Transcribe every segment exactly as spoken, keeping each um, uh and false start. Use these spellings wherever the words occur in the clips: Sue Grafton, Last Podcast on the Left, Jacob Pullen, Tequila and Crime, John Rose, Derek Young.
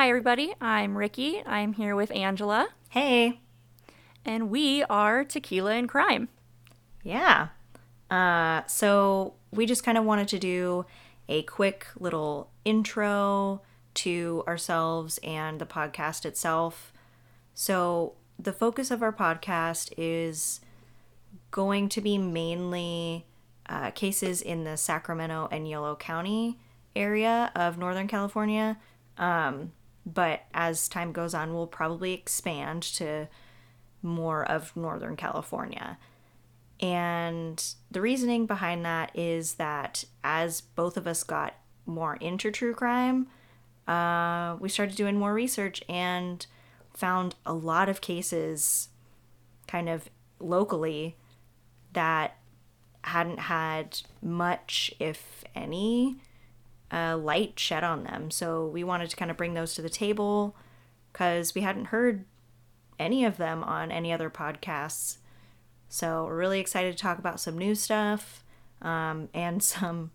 Hi, everybody. I'm Ricky. I'm here with Angela. Hey. And we are Tequila and Crime. Yeah. Uh, so we just kind of wanted to do a quick little intro to ourselves and the podcast itself. So the focus of our podcast is going to be mainly uh, cases in the Sacramento and Yolo County area of Northern California. Um, but as time goes on, we'll probably expand to more of Northern California. And the reasoning behind that is that as both of us got more into true crime, uh, we started doing more research and found a lot of cases kind of locally that hadn't had much, if any, uh, light shed on them. So we wanted to kind of bring those to the table because we hadn't heard any of them on any other podcasts. So we're really excited to talk about some new stuff um, and some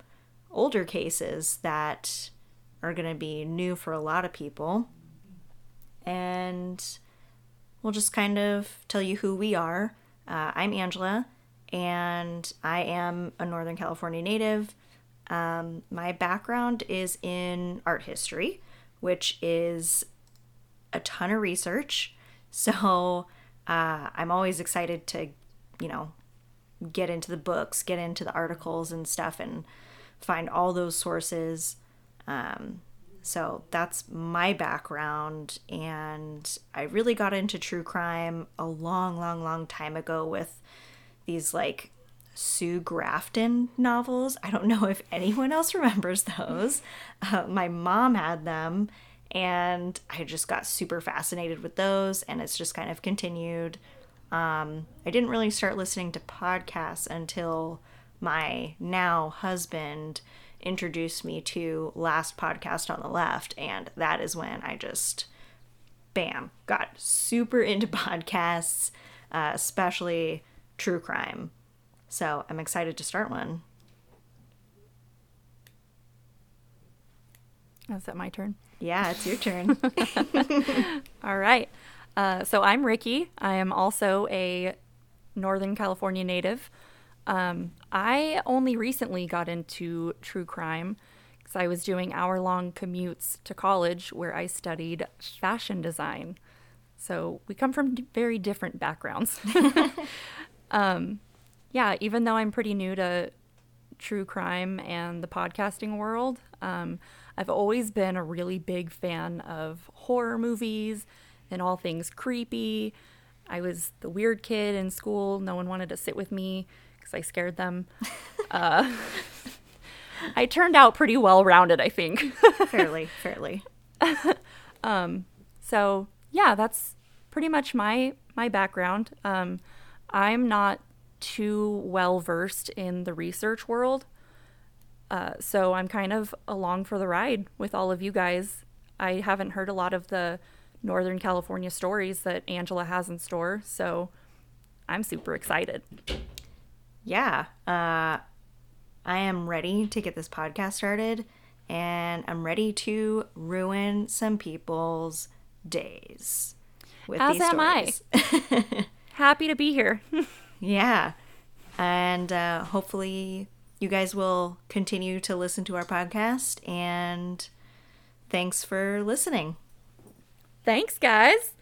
older cases that are going to be new for a lot of people. And we'll just kind of tell you who we are. Uh, I'm Angela, and I am a Northern California native. Um, my background is in art history, which is a ton of research. So uh, I'm always excited to, you know, get into the books, get into the articles and stuff, and find all those sources. Um, so that's my background, and I really got into true crime a long, long, long time ago with these, like, Sue Grafton novels. I don't know if anyone else remembers those. Uh, my mom had them, and I just got super fascinated with those, and it's just kind of continued. Um, I didn't really start listening to podcasts until my now husband introduced me to Last Podcast on the Left, and that is when I just, bam, got super into podcasts, uh, especially true crime. So I'm excited to start one. Is that my turn? Yeah, it's your turn. All right. Uh, so I'm Ricky. I am also a Northern California native. Um, I only recently got into true crime because I was doing hour-long commutes to college where I studied fashion design. So we come from d- very different backgrounds. um, yeah, even though I'm pretty new to true crime and the podcasting world, um, I've always been a really big fan of horror movies and all things creepy. I was the weird kid in school. No one wanted to sit with me because I scared them. uh, I turned out pretty well-rounded, I think. fairly, fairly. um, so, yeah, that's pretty much my, my background. Um, I'm not too well-versed in the research world, uh, so I'm kind of along for the ride with all of you guys. I haven't heard a lot of the Northern California stories that Angela has in store, so I'm super excited. Yeah, uh, I am ready to get this podcast started, and I'm ready to ruin some people's days with As these am stories. I. Happy to be here. Yeah, and uh, hopefully you guys will continue to listen to our podcast, and thanks for listening. Thanks, guys.